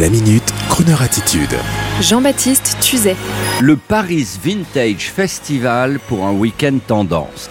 La minute Crooner Attitude. Jean-Baptiste Tuzet. Le Paris Vintage Festival pour un week-end tendance.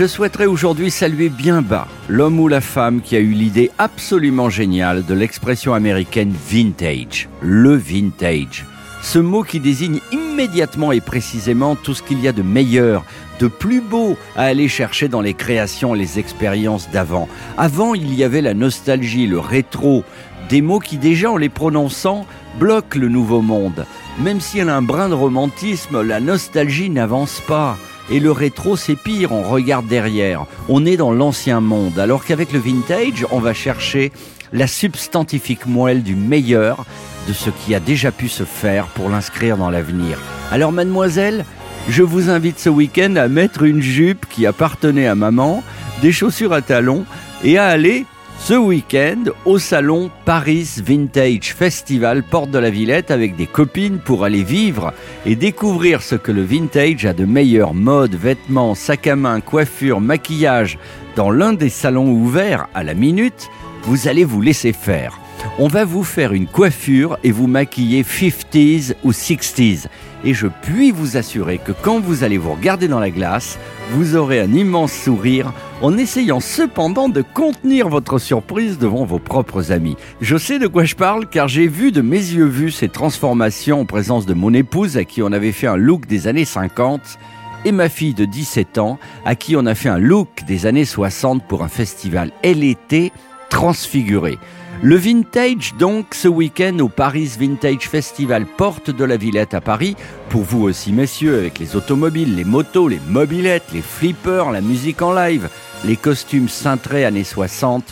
Je souhaiterais aujourd'hui saluer bien bas l'homme ou la femme qui a eu l'idée absolument géniale de l'expression américaine vintage, le vintage. Ce mot qui désigne immédiatement et précisément tout ce qu'il y a de meilleur, de plus beau à aller chercher dans les créations, les expériences d'avant. Avant, il y avait la nostalgie, le rétro, des mots qui déjà en les prononçant bloquent le nouveau monde. Même si elle a un brin de romantisme, la nostalgie n'avance pas. Et le rétro, c'est pire, on regarde derrière. On est dans l'ancien monde, alors qu'avec le vintage, on va chercher la substantifique moelle du meilleur de ce qui a déjà pu se faire pour l'inscrire dans l'avenir. Alors mademoiselle, je vous invite ce week-end à mettre une jupe qui appartenait à maman, des chaussures à talons et à aller ce week-end au salon Paris Vintage Festival Porte de la Villette avec des copines pour aller vivre et découvrir ce que le vintage a de meilleur: mode, vêtements, sac à main, coiffure, maquillage. Dans l'un des salons ouverts à la minute, vous allez vous laisser faire. On va vous faire une coiffure et vous maquiller 50s ou 60s. Et je puis vous assurer que quand vous allez vous regarder dans la glace, vous aurez un immense sourire en essayant cependant de contenir votre surprise devant vos propres amis. Je sais de quoi je parle car j'ai vu de mes yeux vus ces transformations en présence de mon épouse à qui on avait fait un look des années 50 et ma fille de 17 ans à qui on a fait un look des années 60 pour un festival. Elle était transfigurée. Le vintage donc ce week-end au Paris Vintage Festival Porte de la Villette à Paris. Pour vous aussi messieurs, avec les automobiles, les motos, les mobilettes, les flippers, la musique en live, les costumes cintrés années 60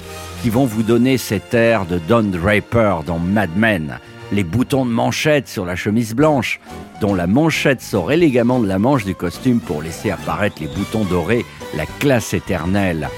qui vont vous donner cet air de Don Draper dans Mad Men. Les boutons de manchette sur la chemise blanche dont la manchette sort élégamment de la manche du costume pour laisser apparaître les boutons dorés, la classe éternelle.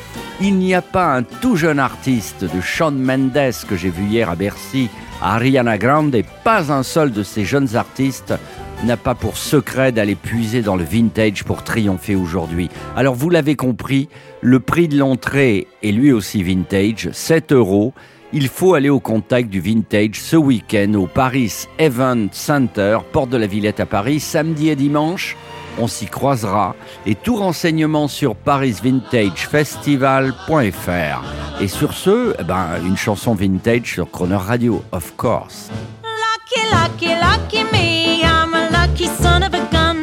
Il n'y a pas un tout jeune artiste de Sean Mendes que j'ai vu hier à Bercy, à Ariana Grande, et pas un seul de ces jeunes artistes n'a pas pour secret d'aller puiser dans le vintage pour triompher aujourd'hui. Alors vous l'avez compris, le prix de l'entrée est lui aussi vintage, 7 €. Il faut aller au contact du vintage ce week-end au Paris Event Center, Porte de la Villette à Paris, samedi et dimanche. On s'y croisera et tout renseignement sur parisvintagefestival.fr. Et sur ce, une chanson vintage sur Crooner Radio, of course. Lucky, lucky, lucky me, I'm a lucky son of a gun.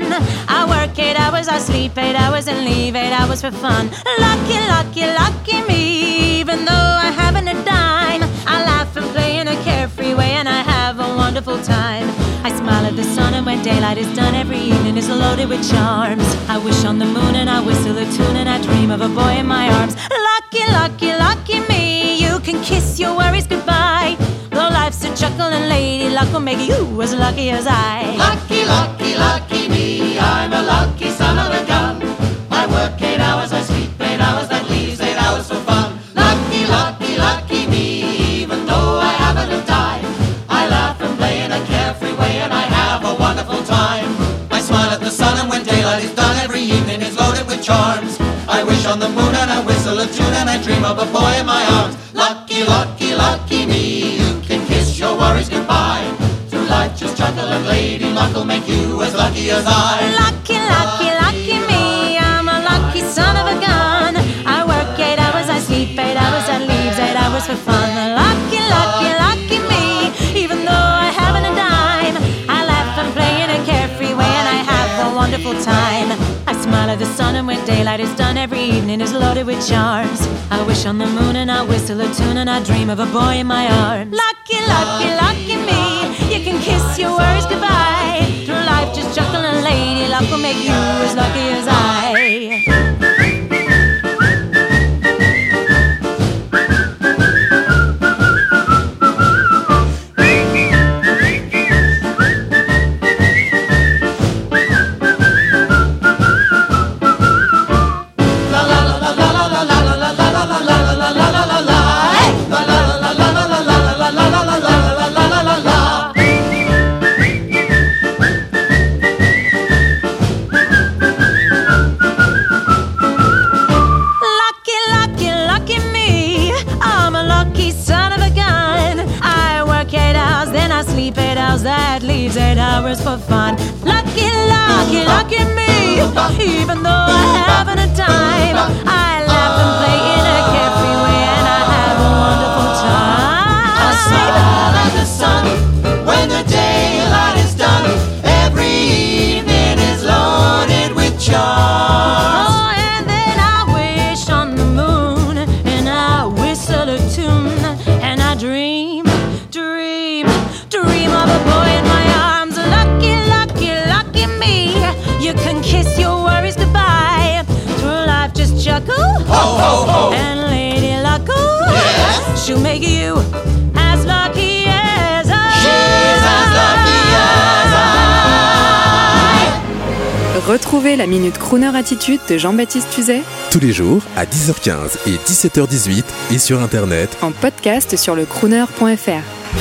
I work 8 hours, I sleep 8 hours and leave 8 hours for fun. Lucky, lucky, lucky me, even though I haven't a dime. I laugh and play in a carefree way and I have a wonderful time. I smile at the sun and when daylight is done, every evening is loaded with charms. I wish on the moon and I whistle a tune and I dream of a boy in my arms. Lucky, lucky, lucky me, you can kiss your worries goodbye. Though life's a chuckle and lady luck will make you as lucky as I. Lucky, lucky, lucky me, I'm a lucky son of a gun. I work 8 hours, I sleep 8 hours, that leaves 8 hours for fun. Lucky, lucky, lucky me, even though I haven't a dime. I laugh and play in a carefree way and I have a wonderful time. I smile at the sun and when daylight is done, every evening is loaded with charms. I wish on the moon and I whistle a tune and I dream of a boy in my arms. Lucky, lucky, lucky me, you can kiss your worries goodbye. Through life just chuckle and lady luck will make you as lucky as I. Lucky, lucky, lucky me, I'm a lucky son of a gun. I work 8 hours, I sleep 8 hours, I leave 8 hours for fun. Lucky, lucky, lucky me, even though I haven't a dime. I laugh and play in a carefree way and I have a wonderful time. I smile at the sun and when daylight is done, every evening is loaded with charms. I wish on the moon and I whistle a tune and I dream of a boy in my arms. Lucky, lucky, lucky me, you can kiss your worries goodbye. Through life just chuckle and lady luck will make you as lucky as I. hours for fun. Lucky, lucky, lucky me. Even though I haven't a dime, I laugh and play in a cafe way, and I have a wonderful time. I smile at the sun when the daylight is done. Every evening is loaded with charms. Oh, and then I wish on the moon, and I whistle a tune, and I dream, dream, dream of a boy in my arms. Lucky, lucky, lucky me. You can kiss your worries goodbye. Through life just chuckle, ho, ho, ho. And Lady Luck, yeah. She'll make you as lucky as I. She's as lucky as I. Retrouvez la Minute Crooner Attitude de Jean-Baptiste Tuzet tous les jours à 10h15 et 17h18 et sur Internet en podcast sur le crooner.fr.